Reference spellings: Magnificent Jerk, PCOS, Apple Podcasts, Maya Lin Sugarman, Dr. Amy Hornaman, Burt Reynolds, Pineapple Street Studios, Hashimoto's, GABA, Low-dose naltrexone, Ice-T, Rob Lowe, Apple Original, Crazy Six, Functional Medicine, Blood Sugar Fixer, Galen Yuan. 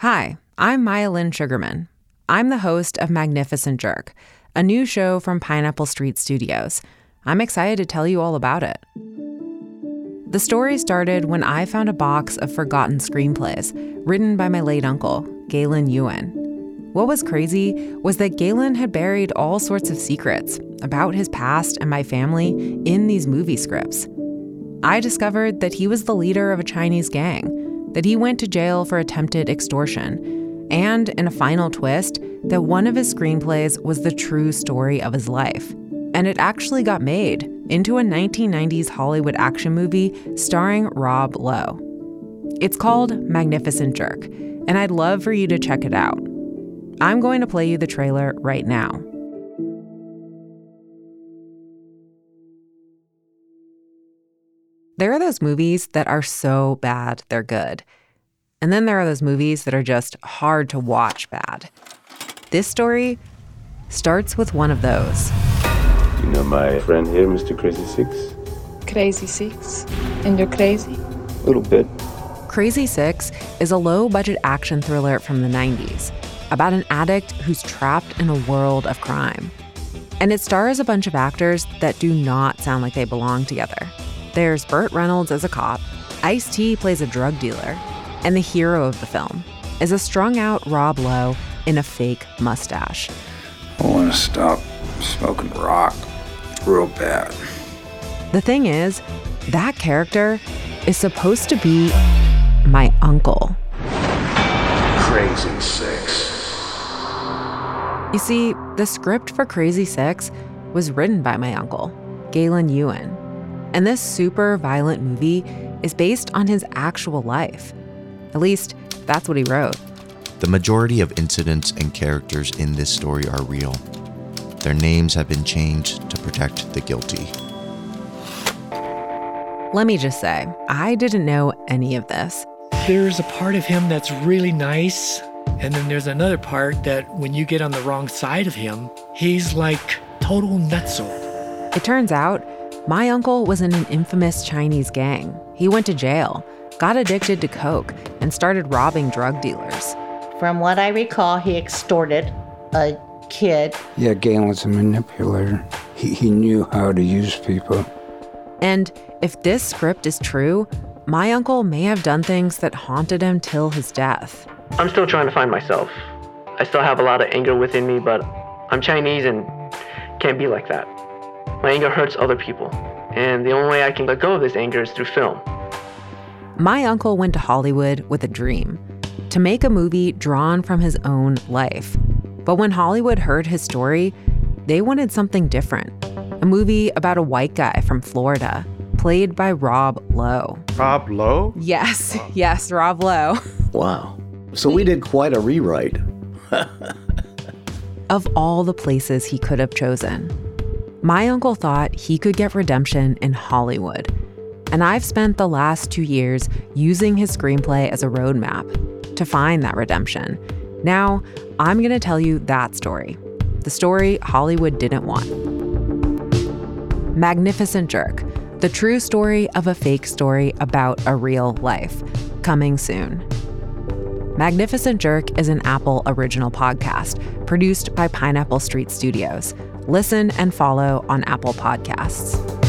Hi, I'm Maya Lin Sugarman. I'm the host of Magnificent Jerk, a new show from Pineapple Street Studios. I'm excited to tell you all about it. The story started when I found a box of forgotten screenplays written by my late uncle, Galen Yuan. What was crazy was that Galen had buried all sorts of secrets about his past and my family in these movie scripts. I discovered that he was the leader of a Chinese gang, that he went to jail for attempted extortion, and in a final twist, that one of his screenplays was the true story of his life. And it actually got made into a 1990s Hollywood action movie starring Rob Lowe. It's called Magnificent Jerk, and I'd love for you to check it out. I'm going to play you the trailer right now. There are those movies that are so bad they're good. And then there are those movies that are just hard to watch bad. This story starts with one of those. You know my friend here, Mr. Crazy Six? Crazy Six? And you're crazy? A little bit. Crazy Six is a low-budget action thriller from the 90s about an addict who's trapped in a world of crime. And it stars a bunch of actors that do not sound like they belong together. There's Burt Reynolds as a cop, Ice-T plays a drug dealer, and the hero of the film is a strung-out Rob Lowe in a fake mustache. I want to stop smoking rock. Real bad. The thing is, that character is supposed to be my uncle. Crazy Six. You see, the script for Crazy Six was written by my uncle, Galen Yuan. And this super violent movie is based on his actual life. At least, that's what he wrote. The majority of incidents and characters in this story are real. Their names have been changed to protect the guilty. Let me just say, I didn't know any of this. There's a part of him that's really nice, and then there's another part that when you get on the wrong side of him, he's like total nutso. It turns out, my uncle was in an infamous Chinese gang. He went to jail, got addicted to coke, and started robbing drug dealers. From what I recall, he extorted a kid. Yeah, Galen was a manipulator. He knew how to use people. And if this script is true, my uncle may have done things that haunted him till his death. I'm still trying to find myself. I still have a lot of anger within me, but I'm Chinese and can't be like that. My anger hurts other people, and the only way I can let go of this anger is through film. My uncle went to Hollywood with a dream, to make a movie drawn from his own life. But when Hollywood heard his story, they wanted something different. A movie about a white guy from Florida, played by Rob Lowe. Rob Lowe? Yes, wow. Yes, Rob Lowe. Wow. So we did quite a rewrite. Of all the places he could have chosen, my uncle thought he could get redemption in Hollywood. And I've spent the last 2 years using his screenplay as a roadmap to find that redemption. Now, I'm going to tell you that story. The story Hollywood didn't want. Magnificent Jerk, the true story of a fake story about a real life, coming soon. Magnificent Jerk is an Apple Original podcast produced by Pineapple Street Studios. Listen and follow on Apple Podcasts.